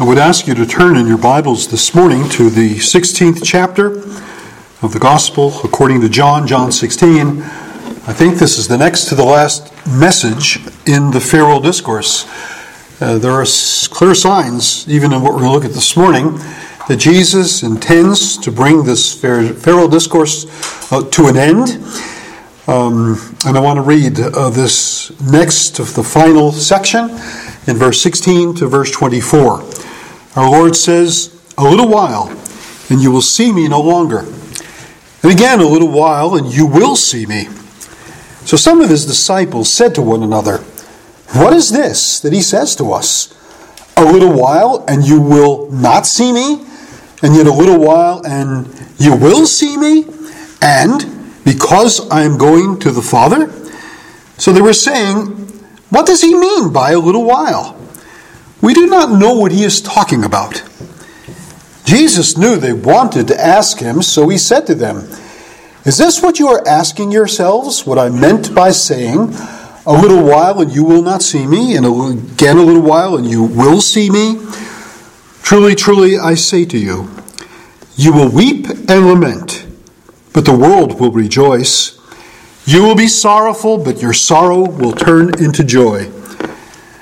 I would ask you to turn in your Bibles this morning to the 16th chapter of the Gospel according to John 16. I think this is the next to the last message in the Farewell Discourse. There are clear signs, even in what we're going to look at this morning, that Jesus intends to bring this Farewell Discourse to an end. And I want to read this next of the final section in verse 16 to verse 24. Our Lord says, "A little while, and you will see me no longer. And again, a little while, and you will see me." So some of his disciples said to one another, "What is this that he says to us? A little while, and you will not see me? And yet a little while, and you will see me? And because I am going to the Father?" So they were saying, "What does he mean by a little while? We do not know what he is talking about." Jesus knew they wanted to ask him, so he said to them, "Is this what you are asking yourselves, what I meant by saying, 'A little while and you will not see me, and again a little while and you will see me'? Truly, truly, I say to you, you will weep and lament, but the world will rejoice. You will be sorrowful, but your sorrow will turn into joy.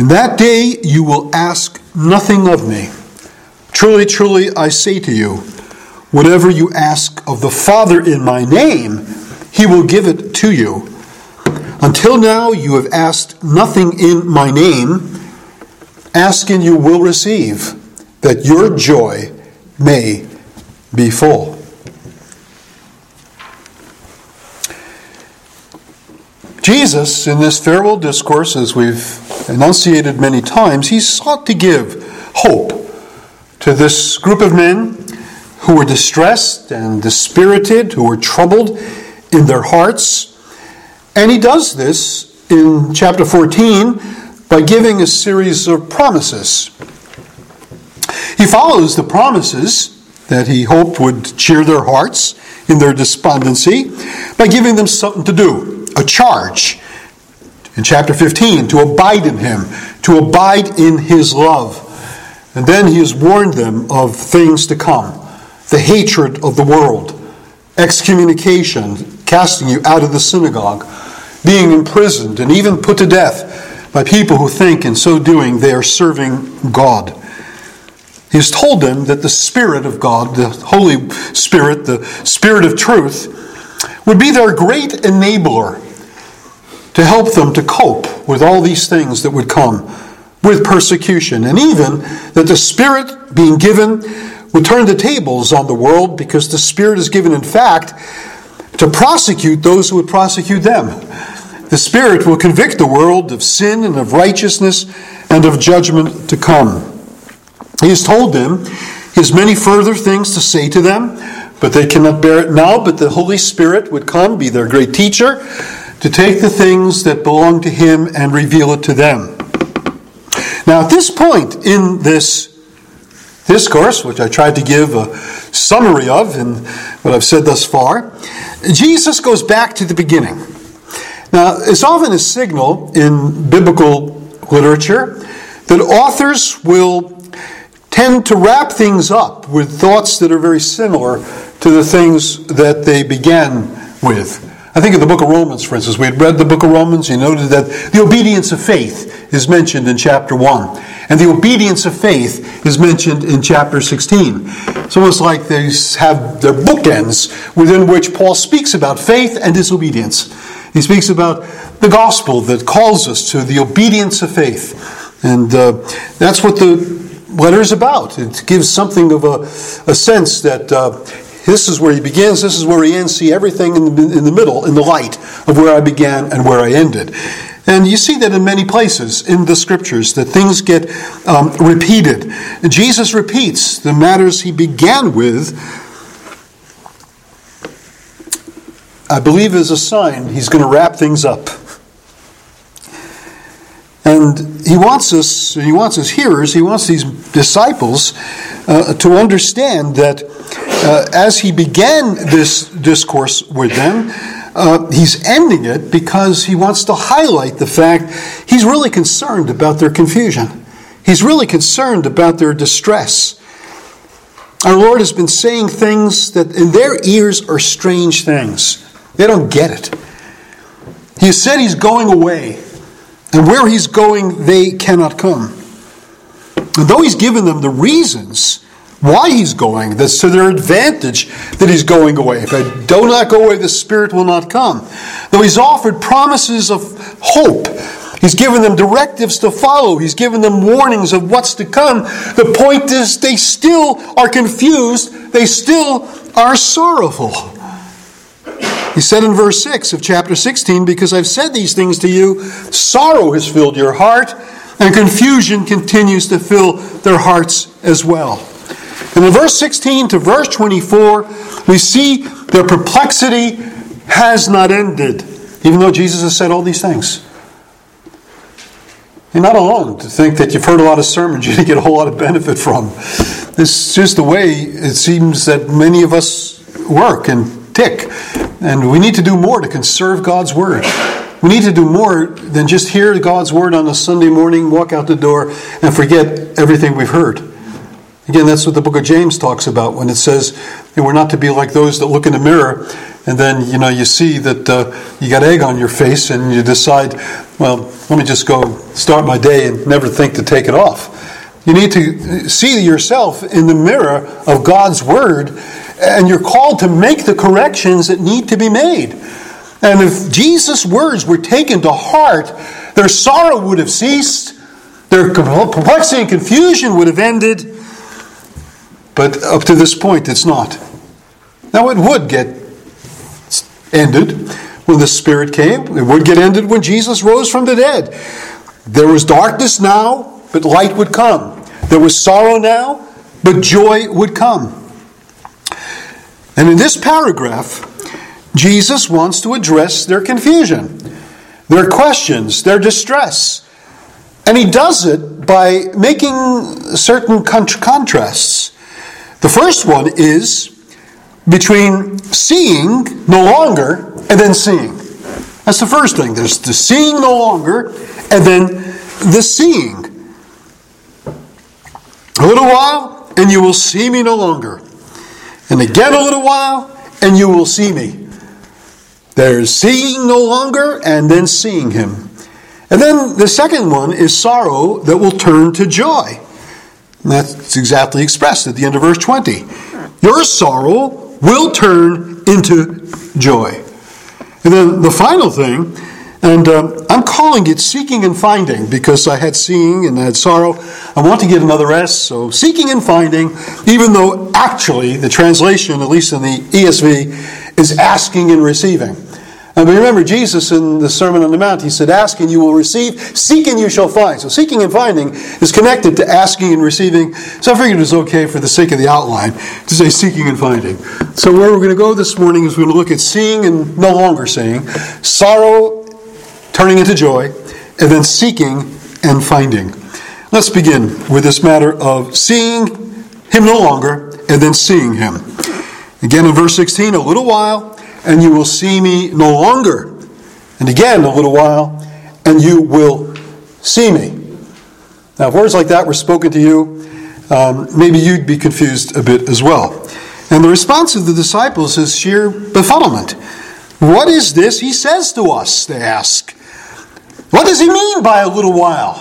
In that day you will ask nothing of me. Truly, truly, I say to you, whatever you ask of the Father in my name, he will give it to you. Until now you have asked nothing in my name. Ask and you will receive, that your joy may be full." Jesus, in this farewell discourse, as we've enunciated many times, he sought to give hope to this group of men who were distressed and dispirited, who were troubled in their hearts. And he does this in chapter 14 by giving a series of promises. He follows the promises that he hoped would cheer their hearts in their despondency by giving them something to do. A charge in chapter 15 to abide in him, to abide in his love. And then he has warned them of things to come: the hatred of the world, excommunication, casting you out of the synagogue, being imprisoned and even put to death by people who think in so doing they are serving God. He has told them that the Spirit of God, the Holy Spirit, the Spirit of truth, would be their great enabler to help them to cope with all these things that would come with persecution, and even that the Spirit being given would turn the tables on the world, because the Spirit is given, in fact, to prosecute those who would prosecute them. The Spirit will convict the world of sin and of righteousness and of judgment to come. He has told them he has many further things to say to them, but they cannot bear it now, but the Holy Spirit would come, be their great teacher, to take the things that belong to him and reveal it to them. Now, at this point in this discourse, which I tried to give a summary of in what I've said thus far, Jesus goes back to the beginning. Now, it's often a signal in biblical literature that authors will tend to wrap things up with thoughts that are very similar to the things that they began with. I think of the book of Romans, for instance. We had read the book of Romans. You noted that the obedience of faith is mentioned in chapter 1. And the obedience of faith is mentioned in chapter 16. It's almost like they have their bookends within which Paul speaks about faith and disobedience. He speaks about the gospel that calls us to the obedience of faith. And that's what the letter is about. It gives something of a sense that this is where he begins, this is where he ends. See everything in the middle, in the light of where I began and where I ended. And you see that in many places in the Scriptures, that things get repeated. Jesus repeats the matters he began with. I believe as a sign he's going to wrap things up. And he wants us hearers, he wants these disciples to understand that as he began this discourse with them, he's ending it because he wants to highlight the fact he's really concerned about their confusion. He's really concerned about their distress. Our Lord has been saying things that in their ears are strange things. They don't get it. He said he's going away, and where he's going, they cannot come. And though he's given them the reasons why he's going, that's to their advantage that he's going away. If I do not go away, the Spirit will not come. Though he's offered promises of hope, he's given them directives to follow, he's given them warnings of what's to come, the point is they still are confused, they still are sorrowful. He said in verse 6 of chapter 16, because I've said these things to you, sorrow has filled your heart, and confusion continues to fill their hearts as well. And in verse 16 to verse 24, we see their perplexity has not ended, even though Jesus has said all these things. You're not alone to think that you've heard a lot of sermons you didn't get a whole lot of benefit from. This is just the way it seems that many of us work and tick. And we need to do more to conserve God's Word. We need to do more than just hear God's Word on a Sunday morning, walk out the door, and forget everything we've heard. Again, that's what the book of James talks about when it says that we're not to be like those that look in the mirror and then, you know, you see that you got egg on your face and you decide, well, let me just go start my day and never think to take it off. You need to see yourself in the mirror of God's Word, and you're called to make the corrections that need to be made. And if Jesus' words were taken to heart, their sorrow would have ceased, their perplexity and confusion would have ended. But up to this point, it's not. Now, it would get ended when the Spirit came. It would get ended when Jesus rose from the dead. There was darkness now, but light would come. There was sorrow now, but joy would come. And in this paragraph, Jesus wants to address their confusion, their questions, their distress. And he does it by making certain contrasts. The first one is between seeing no longer and then seeing. That's the first thing. There's the seeing no longer and then the seeing. A little while and you will see me no longer. And again a little while and you will see me. There's seeing no longer and then seeing him. And then the second one is sorrow that will turn to joy. And that's exactly expressed at the end of verse 20. Your sorrow will turn into joy. And then the final thing, and I'm calling it seeking and finding, because I had seeing and I had sorrow. I want to get another S, so seeking and finding, even though actually the translation, at least in the ESV, is asking and receiving. But remember, Jesus in the Sermon on the Mount, he said, ask and you will receive, seek and you shall find. So seeking and finding is connected to asking and receiving. So I figured it was okay for the sake of the outline to say seeking and finding. So where we're going to go this morning is we're going to look at seeing and no longer seeing, sorrow turning into joy, and then seeking and finding. Let's begin with this matter of seeing him no longer and then seeing him. Again in verse 16, a little while, and you will see me no longer. And again, a little while, and you will see me. Now, if words like that were spoken to you, maybe you'd be confused a bit as well. And the response of the disciples is sheer befuddlement. What is this he says to us, they ask. What does he mean by a little while?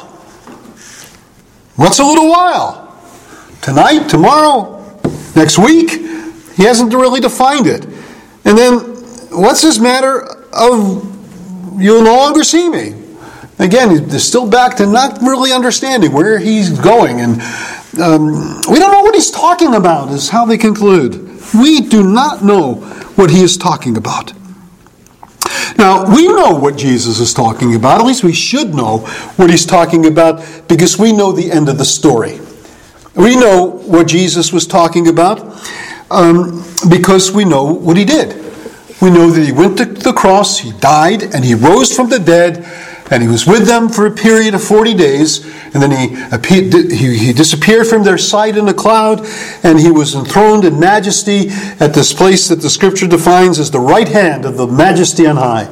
What's a little while? Tonight, tomorrow, next week? He hasn't really defined it. And then, what's this matter of you'll no longer see me? Again, they're still back to not really understanding where he's going. And we don't know what he's talking about, is how they conclude. We do not know what he is talking about. Now, we know what Jesus is talking about. At least we should know what he's talking about because we know the end of the story. We know what Jesus was talking about because we know what he did. We know that he went to the cross, he died, and he rose from the dead, and he was with them for a period of 40 days, and then he disappeared from their sight in a cloud, and he was enthroned in majesty at this place that the Scripture defines as the right hand of the Majesty on high.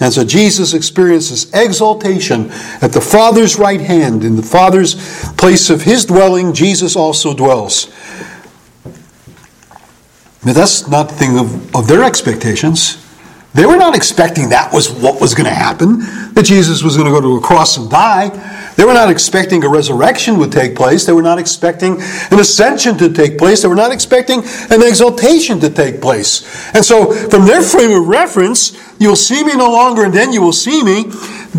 And so Jesus experiences exaltation at the Father's right hand. In the Father's place of his dwelling, Jesus also dwells. Now that's not the thing of their expectations. They were not expecting that was what was going to happen, that Jesus was going to go to a cross and die. They were not expecting a resurrection would take place. They were not expecting an ascension to take place. They were not expecting an exaltation to take place. And so from their frame of reference, you'll see me no longer and then you will see me,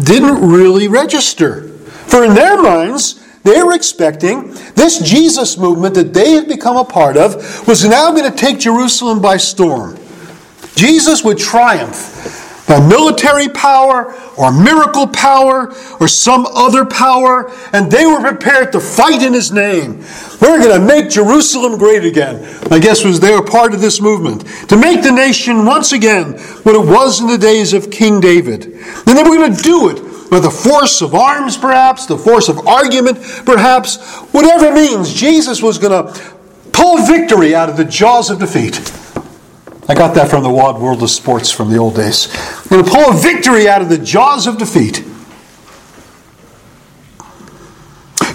didn't really register. For in their minds, they were expecting this Jesus movement that they had become a part of was now going to take Jerusalem by storm. Jesus would triumph by military power or miracle power or some other power, and they were prepared to fight in his name. We're going to make Jerusalem great again. My guess was they were part of this movement. To make the nation once again what it was in the days of King David. And they were going to do it with the force of arms perhaps, the force of argument perhaps, whatever it means, Jesus was going to pull victory out of the jaws of defeat. I got that from the Wide World of Sports from the old days. I'm going to pull a victory out of the jaws of defeat.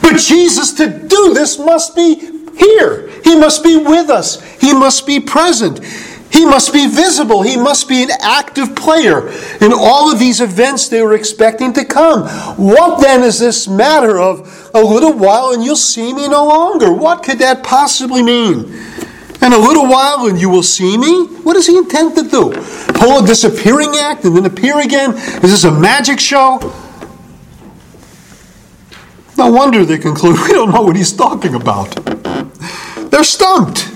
But Jesus, to do this, must be here. He must be with us. He must be present. He must be visible. He must be an active player in all of these events they were expecting to come. What then is this matter of a little while and you'll see me no longer? What could that possibly mean? And a little while and you will see me? What does he intend to do? Pull a disappearing act and then appear again? Is this a magic show? No wonder they conclude, we don't know what he's talking about. They're stumped.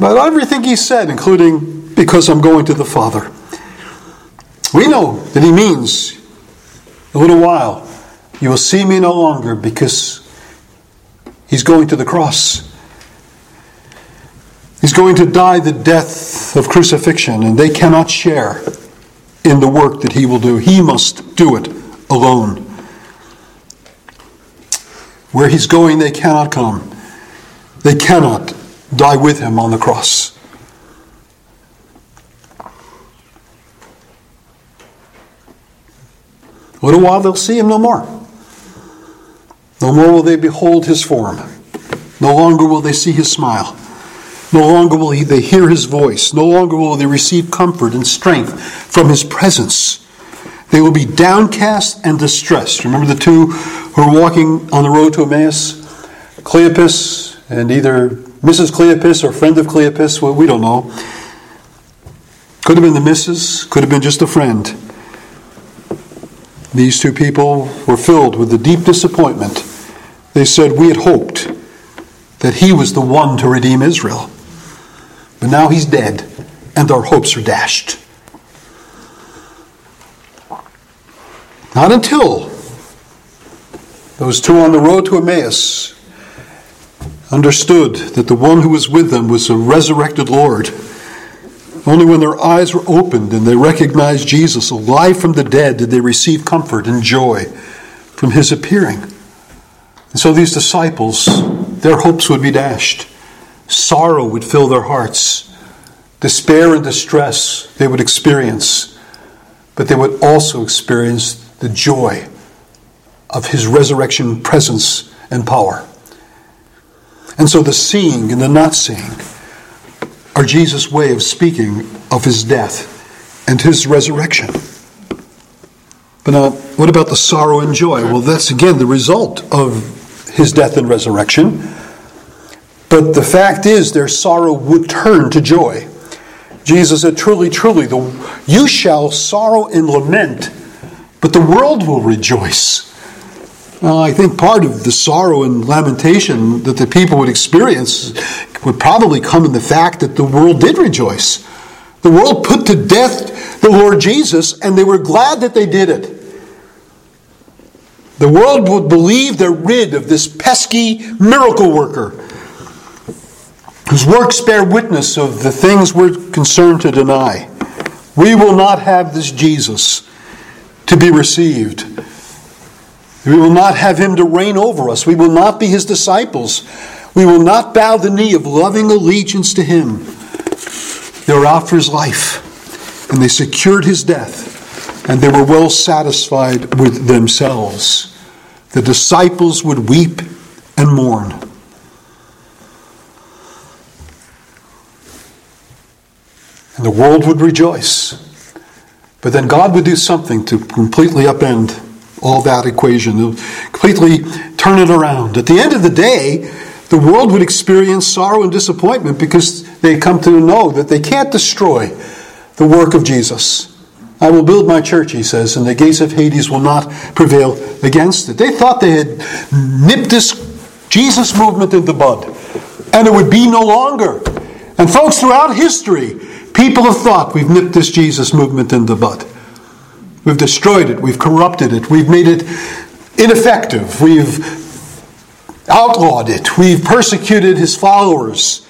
But everything he said, including because I'm going to the Father, we know that he means a little while. You will see me no longer because he's going to the cross. He's going to die the death of crucifixion, and they cannot share in the work that he will do. He must do it alone. Where he's going, they cannot come. They cannot die with him on the cross. A little while they'll see him no more. No more will they behold his form. No longer will they see his smile. No longer will they hear his voice. No longer will they receive comfort and strength from his presence. They will be downcast and distressed. Remember the two who were walking on the road to Emmaus? Cleopas and either Mrs. Cleopas or friend of Cleopas. Well, we don't know. Could have been the Mrs. Could have been just a friend. These two people were filled with a deep disappointment. They said, we had hoped that he was the one to redeem Israel. But now he's dead, and our hopes are dashed. Not until those two on the road to Emmaus understood that the one who was with them was a resurrected Lord. Only when their eyes were opened and they recognized Jesus alive from the dead did they receive comfort and joy from his appearing. And so these disciples, their hopes would be dashed. Sorrow would fill their hearts. Despair and distress they would experience. But they would also experience the joy of his resurrection presence and power. And so the seeing and the not seeing are Jesus' way of speaking of his death and his resurrection. But now, what about the sorrow and joy? Well, that's again the result of his death and resurrection. But the fact is, their sorrow would turn to joy. Jesus said, truly, truly, you shall sorrow and lament, but the world will rejoice. I think part of the sorrow and lamentation that the people would experience would probably come in the fact that the world did rejoice. The world put to death the Lord Jesus, and they were glad that they did it. The world would believe they're rid of this pesky miracle worker whose works bear witness of the things we're concerned to deny. We will not have this Jesus to be received. We will not have him to reign over us. We will not be his disciples. We will not bow the knee of loving allegiance to him. They were out for his life, and they secured his death, and they were well satisfied with themselves. The disciples would weep and mourn. And the world would rejoice. But then God would do something to completely upend all that equation, to completely turn it around. At the end of the day, the world would experience sorrow and disappointment because they come to know that they can't destroy the work of Jesus. I will build my church, he says, and the gates of Hades will not prevail against it. They thought they had nipped this Jesus movement in the bud, and it would be no longer. And folks, throughout history, people have thought we've nipped this Jesus movement in the bud. We've destroyed it. We've corrupted it. We've made it ineffective. We've outlawed it. We've persecuted his followers.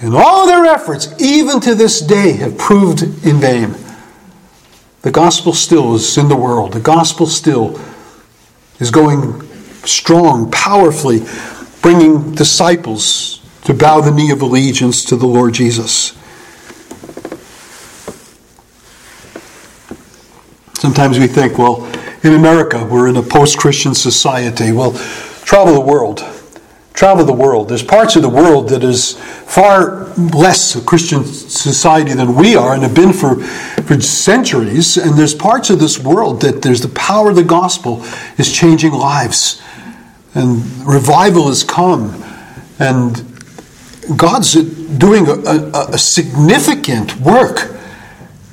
And all of their efforts, even to this day, have proved in vain. The gospel still is in the world. The gospel still is going strong, powerfully, bringing disciples to bow the knee of allegiance to the Lord Jesus. Sometimes we think, well, in America, we're in a post-Christian society. Well, travel the world. Travel the world. There's parts of the world that is far less a Christian society than we are and have been for centuries. And there's parts of this world that there's the power of the gospel is changing lives. And revival has come. And God's doing a significant work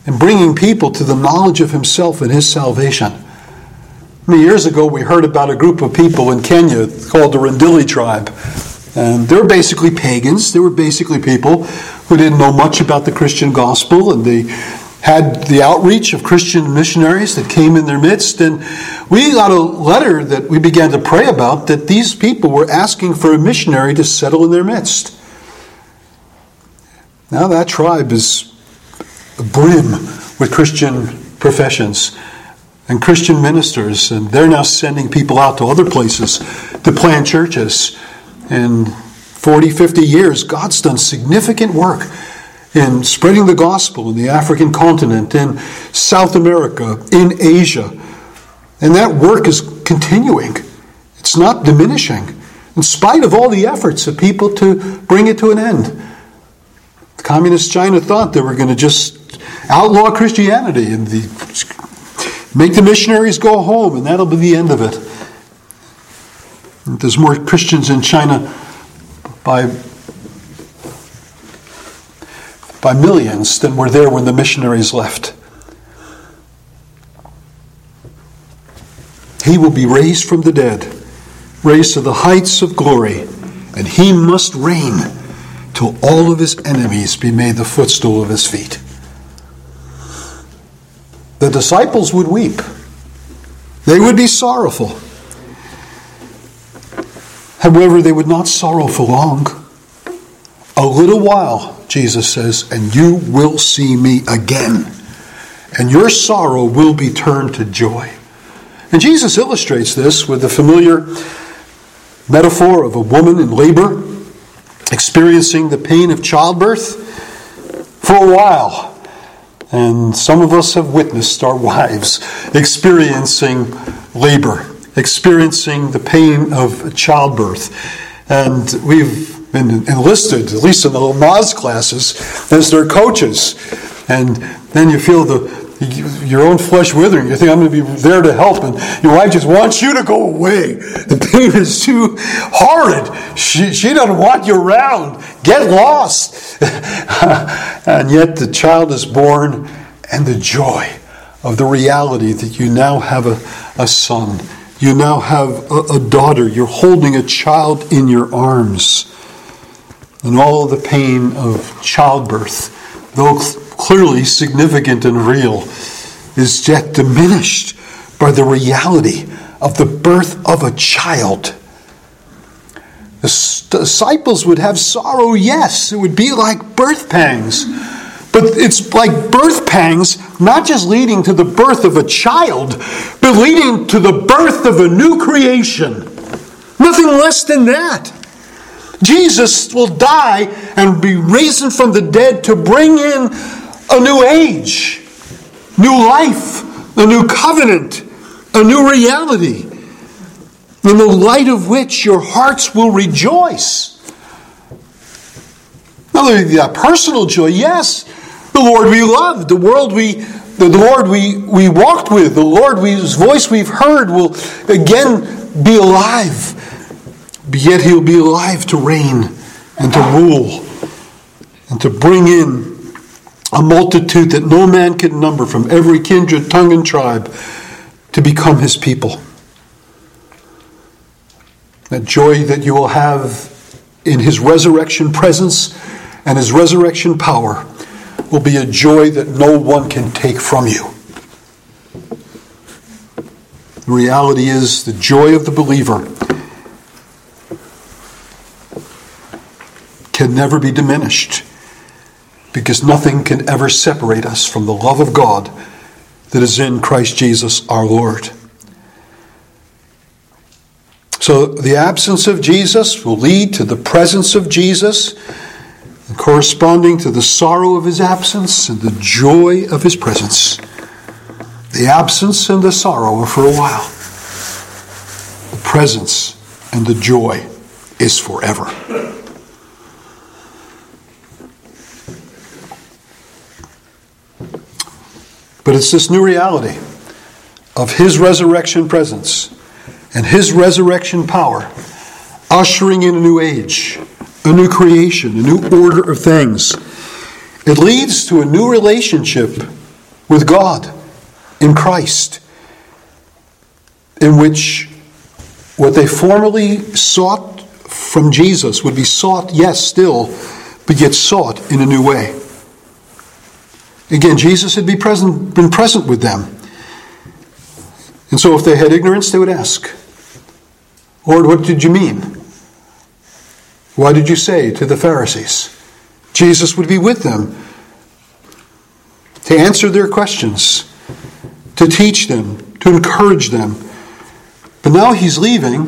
and bringing people to the knowledge of himself and his salvation. Many years ago, we heard about a group of people in Kenya called the Rendili tribe. And they're basically pagans. They were basically people who didn't know much about the Christian gospel, and they had the outreach of Christian missionaries that came in their midst. And we got a letter that we began to pray about that these people were asking for a missionary to settle in their midst. Now that tribe is brim with Christian professions and Christian ministers, and they're now sending people out to other places to plant churches. In 40, 50 years, God's done significant work in spreading the gospel in the African continent, in South America, in Asia. And that work is continuing. It's not diminishing, in spite of all the efforts of people to bring it to an end. Communist China thought they were going to just outlaw Christianity and make the missionaries go home, and that'll be the end of it. And there's more Christians in China by millions than were there when the missionaries left. He will be raised from the dead, raised to the heights of glory, and he must reign till all of his enemies be made the footstool of his feet. The disciples would weep. They would be sorrowful. However, they would not sorrow for long. A little while, Jesus says, and you will see me again. And your sorrow will be turned to joy. And Jesus illustrates this with the familiar metaphor of a woman in labor, experiencing the pain of childbirth for a while. And some of us have witnessed our wives experiencing labor, experiencing the pain of childbirth. And we've been enlisted, at least in the Lamaze classes, as their coaches. And then you feel your own flesh withering. You think, I'm going to be there to help, and your wife just wants you to go away. The pain is too horrid. She doesn't want you around. Get lost. And yet the child is born, and the joy of the reality that you now have a son. You now have a daughter. You're holding a child in your arms. And all the pain of childbirth, though clearly significant and real, is yet diminished by the reality of the birth of a child. The disciples would have sorrow, yes. It would be like birth pangs. But it's like birth pangs, not just leading to the birth of a child, but leading to the birth of a new creation. Nothing less than that. Jesus will die and be risen from the dead to bring in a new age, new life, a new covenant, a new reality, in the light of which your hearts will rejoice. Not only that personal joy, yes, the Lord we loved, the Lord we walked with, the Lord whose voice we've heard will again be alive. Yet he'll be alive to reign and to rule and to bring in a multitude that no man can number from every kindred, tongue, and tribe to become his people. That joy that you will have in his resurrection presence and his resurrection power will be a joy that no one can take from you. The reality is the joy of the believer can never be diminished, because nothing can ever separate us from the love of God that is in Christ Jesus our Lord. So the absence of Jesus will lead to the presence of Jesus, corresponding to the sorrow of his absence and the joy of his presence. The absence and the sorrow are for a while. The presence and the joy is forever. But it's this new reality of his resurrection presence and his resurrection power ushering in a new age, a new creation, a new order of things. It leads to a new relationship with God in Christ, in which what they formerly sought from Jesus would be sought, yes, still, but yet sought in a new way. Again, Jesus had been present with them. And so if they had ignorance, they would ask, Lord, what did you mean? Why did you say to the Pharisees? Jesus would be with them to answer their questions, to teach them, to encourage them. But now he's leaving,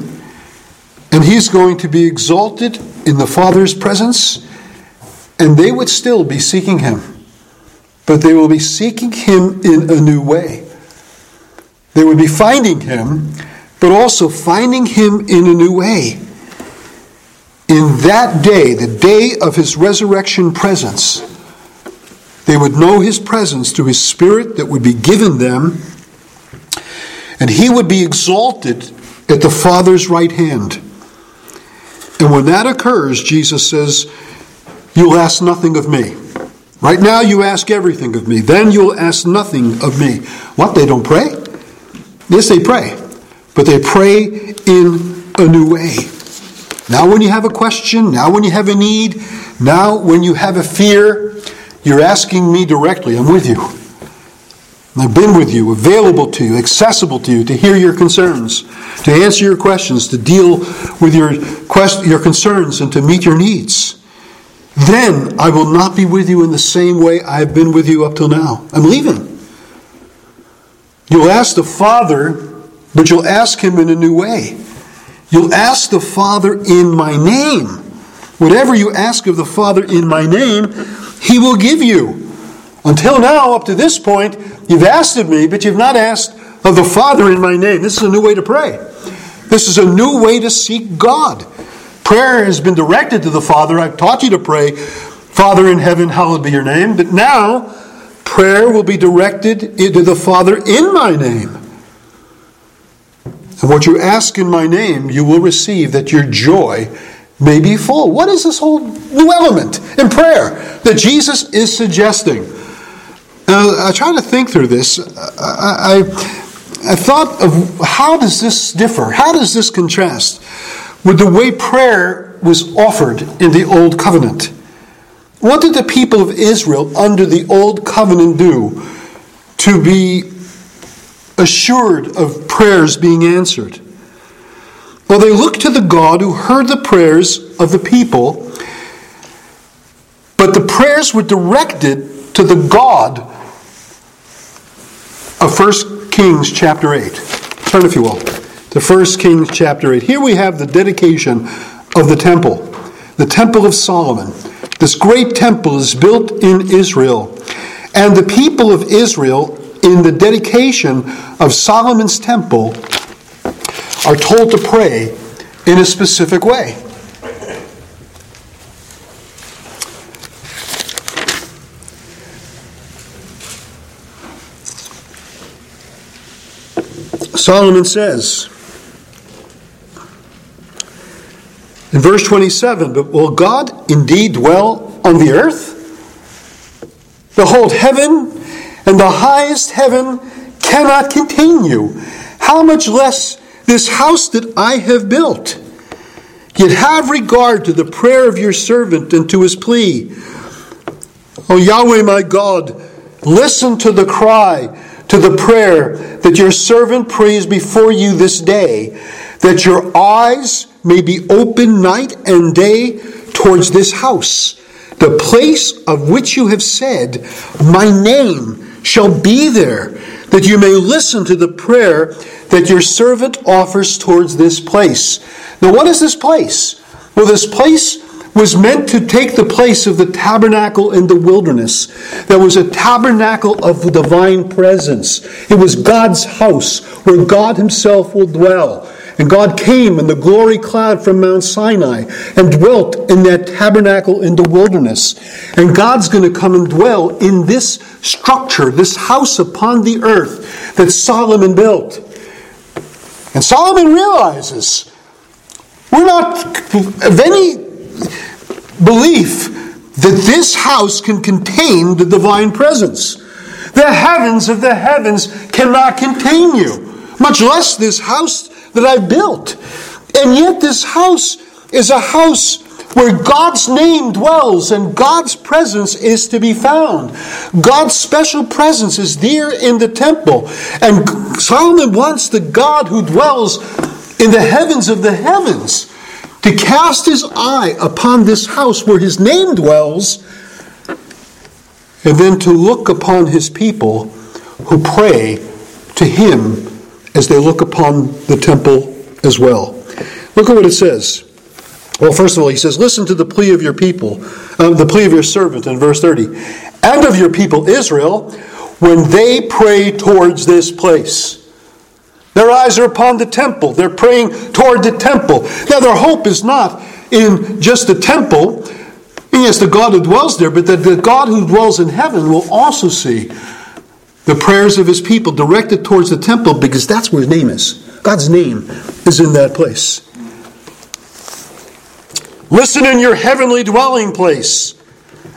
and he's going to be exalted in the Father's presence, and they would still be seeking him. But they will be seeking him in a new way. They would be finding him, but also finding him in a new way. In that day, the day of his resurrection presence, they would know his presence through his Spirit that would be given them, and he would be exalted at the Father's right hand. And when that occurs, Jesus says, you'll ask nothing of me. Right now you ask everything of me. Then you'll ask nothing of me. What, they don't pray? Yes, they pray. But they pray in a new way. Now when you have a question, now when you have a need, now when you have a fear, you're asking me directly. I'm with you. I've been with you, available to you, accessible to you, to hear your concerns, to answer your questions, to deal with your concerns and to meet your needs. Then I will not be with you in the same way I have been with you up till now. I'm leaving. You'll ask the Father, but you'll ask him in a new way. You'll ask the Father in my name. Whatever you ask of the Father in my name, he will give you. Until now, up to this point, you've asked of me, but you've not asked of the Father in my name. This is a new way to pray. This is a new way to seek God. Prayer has been directed to the Father. I've taught you to pray, Father in heaven, hallowed be your name. But now, prayer will be directed to the Father in my name. And what you ask in my name, you will receive, that your joy may be full. What is this whole new element in prayer that Jesus is suggesting? I try to think through this. I I thought of how does this differ? How does this contrast with the way prayer was offered in the Old Covenant? What did the people of Israel under the Old Covenant do to be assured of prayers being answered? Well, they looked to the God who heard the prayers of the people, but the prayers were directed to the God of 1 Kings chapter 8. Turn, if you will, to 1 Kings chapter 8. Here we have the dedication of the temple of Solomon. This great temple is built in Israel, and the people of Israel in the dedication of Solomon's temple are told to pray in a specific way. Solomon says in verse 27, "But will God indeed dwell on the earth? Behold, heaven and the highest heaven cannot contain you. How much less this house that I have built? Yet have regard to the prayer of your servant and to his plea. O Yahweh my God, listen to the cry, to the prayer that your servant prays before you this day, that your eyes may be open night and day towards this house, the place of which you have said, my name shall be there, that you may listen to the prayer that your servant offers towards this place." Now, what is this place? Well, this place was meant to take the place of the tabernacle in the wilderness. There was a tabernacle of the divine presence. It was God's house where God himself will dwell. And God came in the glory cloud from Mount Sinai and dwelt in that tabernacle in the wilderness. And God's going to come and dwell in this structure, this house upon the earth that Solomon built. And Solomon realizes we're not of any belief that this house can contain the divine presence. The heavens of the heavens cannot contain you, much less this house that I built. And yet this house is a house where God's name dwells and God's presence is to be found. God's special presence is there in the temple. And Solomon wants the God who dwells in the heavens of the heavens to cast his eye upon this house where his name dwells, and then to look upon his people who pray to him as they look upon the temple as well. Look at what it says. Well, first of all, he says, listen to the plea of your people, the plea of your servant in verse 30, and of your people Israel, when they pray towards this place. Their eyes are upon the temple. They're praying toward the temple. Now, their hope is not in just the temple. Yes, the God who dwells there, but that the God who dwells in heaven will also see the prayers of his people directed towards the temple, because that's where his name is. God's name is in that place. Listen in your heavenly dwelling place,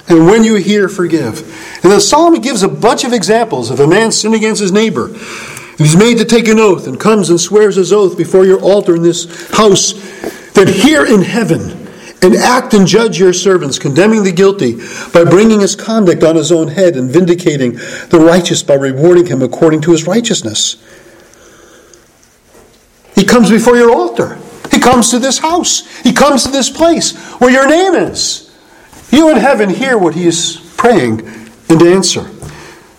and when you hear, forgive. And then Solomon gives a bunch of examples of a man sinning against his neighbor. He's made to take an oath and comes and swears his oath before your altar in this house, that hear in heaven and act and judge your servants, condemning the guilty by bringing his conduct on his own head and vindicating the righteous by rewarding him according to his righteousness. He comes before your altar. He comes to this house. He comes to this place where your name is. You in heaven hear what he is praying and answer.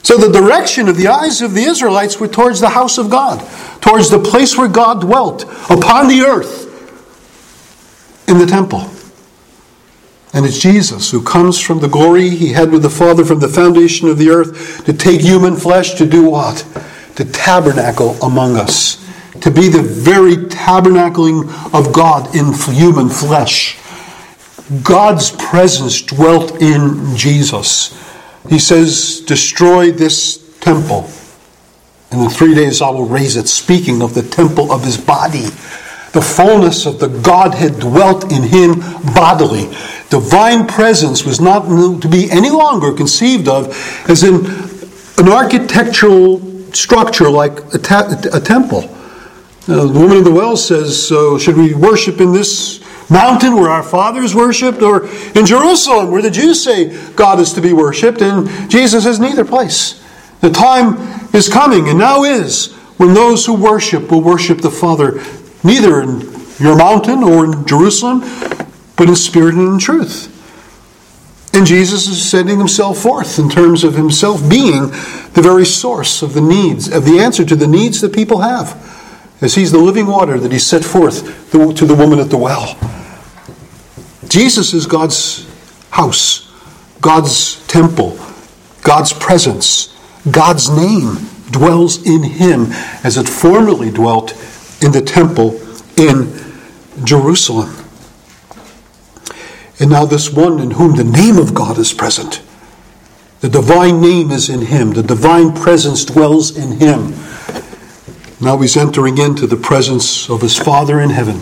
So the direction of the eyes of the Israelites were towards the house of God, towards the place where God dwelt, upon the earth, in the temple. And it's Jesus who comes from the glory he had with the Father from the foundation of the earth to take human flesh to do what? To tabernacle among us. To be the very tabernacling of God in human flesh. God's presence dwelt in Jesus. He says, destroy this temple, and in 3 days I will raise it. Speaking of the temple of his body, the fullness of the Godhead dwelt in him bodily. Divine presence was not to be any longer conceived of as in an architectural structure like a temple. The woman of the well says, so should we worship in this mountain where our fathers worshipped, or in Jerusalem where the Jews say God is to be worshipped? And Jesus says, neither place. The time is coming, and now is, when those who worship will worship the Father neither in your mountain or in Jerusalem, but in spirit and in truth. And Jesus is setting himself forth in terms of himself being the very source of the needs, of the answer to the needs that people have, as he's the living water that he set forth to the woman at the well. Jesus is God's house, God's temple, God's presence. God's name dwells in him as it formerly dwelt in the temple in Jerusalem. And now this one in whom the name of God is present. The divine name is in him. The divine presence dwells in him. Now he's entering into the presence of his Father in heaven.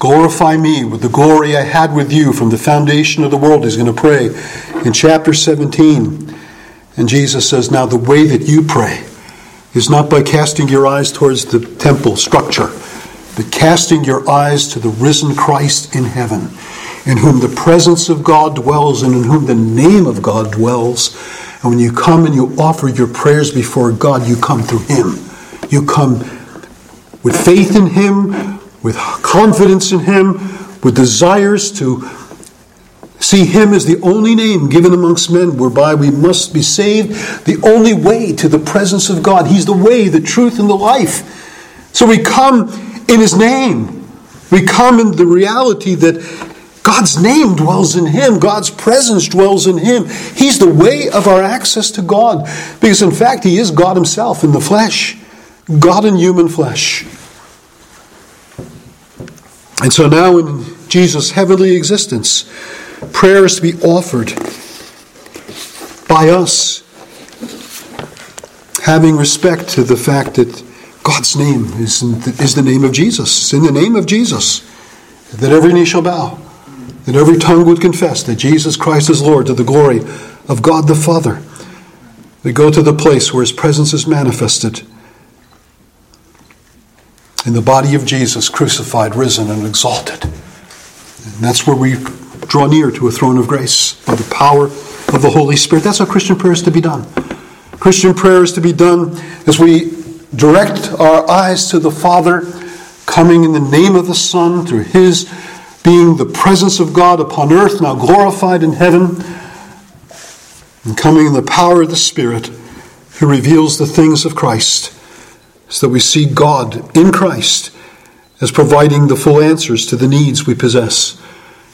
Glorify me with the glory I had with you from the foundation of the world. He's going to pray in chapter 17. And Jesus says, now the way that you pray is not by casting your eyes towards the temple structure, but casting your eyes to the risen Christ in heaven, in whom the presence of God dwells and in whom the name of God dwells. And when you come and you offer your prayers before God, you come through him. You come with faith in him, with confidence in him, with desires to see him as the only name given amongst men whereby we must be saved, the only way to the presence of God. He's the way, the truth, and the life. So we come in his name. We come in the reality that God's name dwells in him. God's presence dwells in him. He's the way of our access to God. Because in fact, he is God himself in the flesh. God in human flesh. And so now in Jesus' heavenly existence, prayer is to be offered by us, having respect to the fact that God's name is the name of Jesus. It's in the name of Jesus that every knee shall bow, that every tongue would confess that Jesus Christ is Lord to the glory of God the Father. We go to the place where his presence is manifested in the body of Jesus, crucified, risen, and exalted. And that's where we draw near to a throne of grace by the power of the Holy Spirit. That's how Christian prayer is to be done. Christian prayer is to be done as we direct our eyes to the Father, coming in the name of the Son, through his being the presence of God upon earth, now glorified in heaven, and coming in the power of the Spirit, who reveals the things of Christ, so that we see God in Christ as providing the full answers to the needs we possess.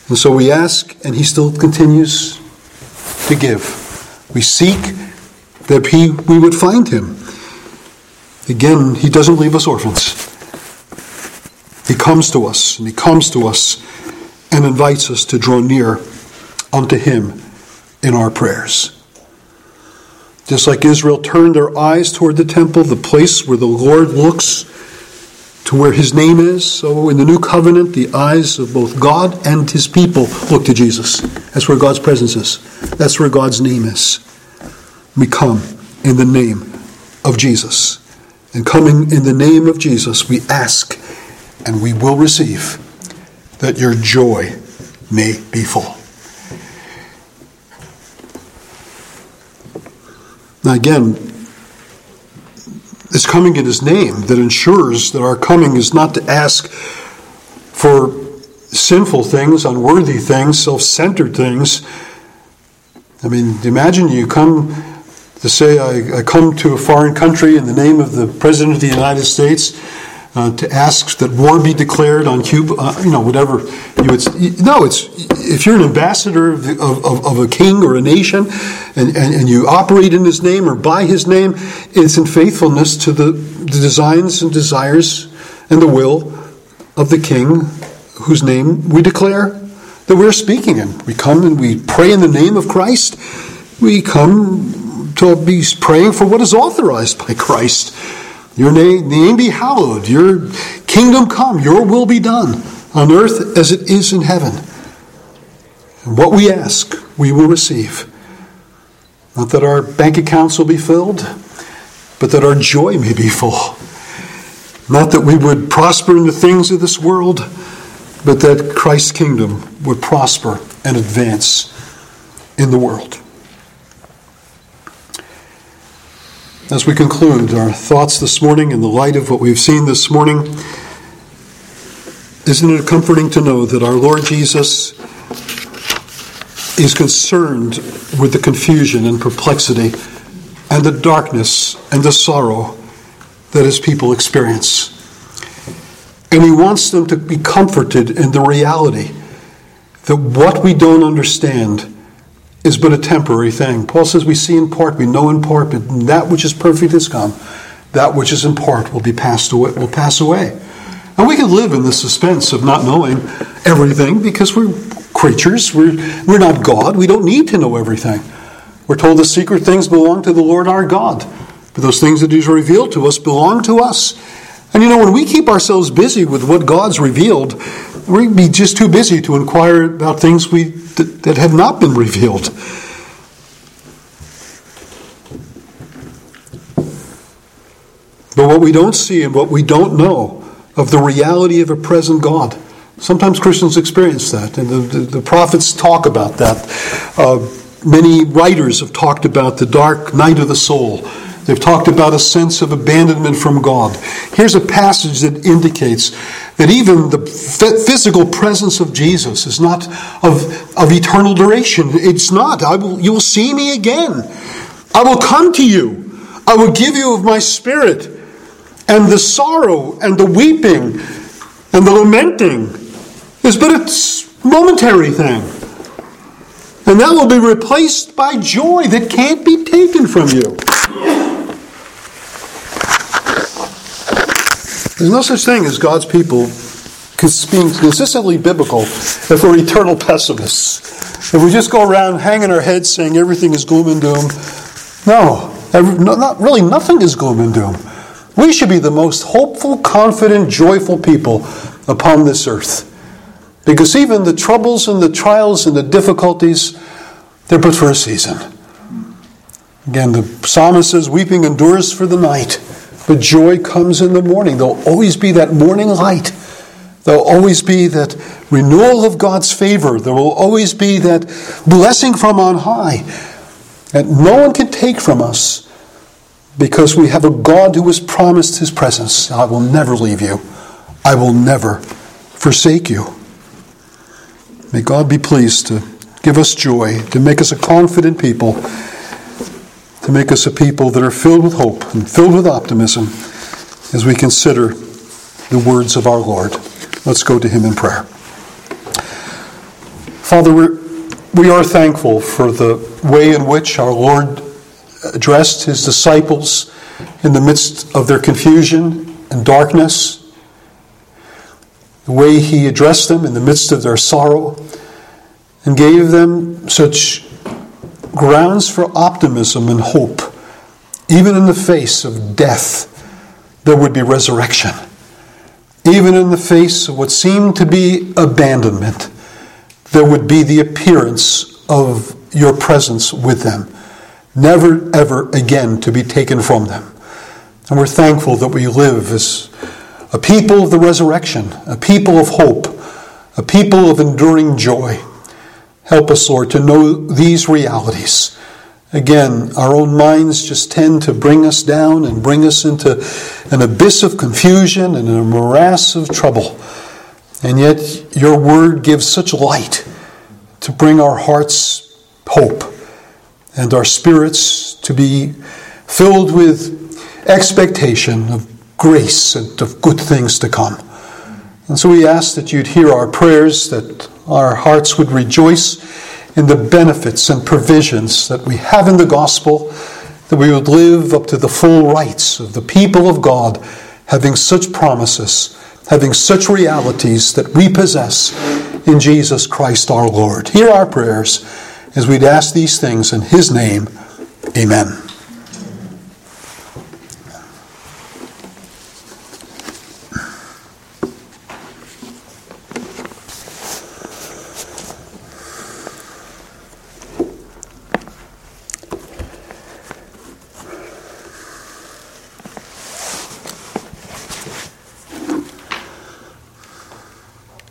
And so we ask, and he still continues to give. We seek that we would find him. Again, he doesn't leave us orphans. He comes to us, and he comes to us and invites us to draw near unto him in our prayers. Just like Israel turned their eyes toward the temple, the place where the Lord looks to where his name is, so in the new covenant, the eyes of both God and his people look to Jesus. That's where God's presence is. That's where God's name is. We come in the name of Jesus. And coming in the name of Jesus, we ask and we will receive that your joy may be full. Now again, it's coming in his name that ensures that our coming is not to ask for sinful things, unworthy things, self-centered things. I mean, imagine you come to say, I come to a foreign country in the name of the President of the United States to ask that war be declared on Cuba, whatever. If you're an ambassador of a king or a nation and you operate in his name or by his name, it's in faithfulness to the designs and desires and the will of the king whose name we declare that we're speaking in. We come and we pray in the name of Christ. We come to be praying for what is authorized by Christ. Your name be hallowed, your kingdom come, your will be done on earth as it is in heaven. And what we ask, we will receive. Not that our bank accounts will be filled, but that our joy may be full. Not that we would prosper in the things of this world, but that Christ's kingdom would prosper and advance in the world. As we conclude our thoughts this morning in the light of what we've seen this morning, isn't it comforting to know that our Lord Jesus is concerned with the confusion and perplexity and the darkness and the sorrow that his people experience? And he wants them to be comforted in the reality that what we don't understand is but a temporary thing. Paul says we see in part, we know in part, but that which is perfect is come. That which is in part will pass away. And we can live in the suspense of not knowing everything because we're creatures. We're not God. We don't need to know everything. We're told the secret things belong to the Lord our God. But those things that he's revealed to us belong to us. And when we keep ourselves busy with what God's revealed, we'd be just too busy to inquire about things that have not been revealed. But what we don't see and what we don't know of the reality of a present God, sometimes Christians experience that, and the prophets talk about that. Many writers have talked about the dark night of the soul. They've talked about a sense of abandonment from God. Here's a passage that indicates that even the physical presence of Jesus is not of eternal duration. It's not. You will see me again. I will come to you. I will give you of my spirit. And the sorrow and the weeping and the lamenting is but a momentary thing. And that will be replaced by joy that can't be taken from you. There's no such thing as God's people being consistently biblical if we're eternal pessimists. If we just go around hanging our heads saying everything is gloom and doom. No, not really, nothing is gloom and doom. We should be the most hopeful, confident, joyful people upon this earth. Because even the troubles and the trials and the difficulties, they're but for a season. Again, the psalmist says, weeping endures for the night. But joy comes in the morning. There'll always be that morning light. There'll always be that renewal of God's favor. There will always be that blessing from on high that no one can take from us because we have a God who has promised his presence. I will never leave you. I will never forsake you. May God be pleased to give us joy, to make us a confident people, to make us a people that are filled with hope and filled with optimism as we consider the words of our Lord. Let's go to him in prayer. Father, we are thankful for the way in which our Lord addressed his disciples in the midst of their confusion and darkness, the way he addressed them in the midst of their sorrow and gave them such grounds for optimism and hope, even in the face of death, there would be resurrection. Even in the face of what seemed to be abandonment, there would be the appearance of your presence with them, never ever again to be taken from them. And we're thankful that we live as a people of the resurrection, a people of hope, a people of enduring joy. Help us, Lord, to know these realities. Again, our own minds just tend to bring us down and bring us into an abyss of confusion and a morass of trouble. And yet, your word gives such light to bring our hearts hope and our spirits to be filled with expectation of grace and of good things to come. And so we ask that you'd hear our prayers, that our hearts would rejoice in the benefits and provisions that we have in the gospel, that we would live up to the full rights of the people of God, having such promises, having such realities that we possess in Jesus Christ our Lord. Hear our prayers as we'd ask these things in his name. Amen.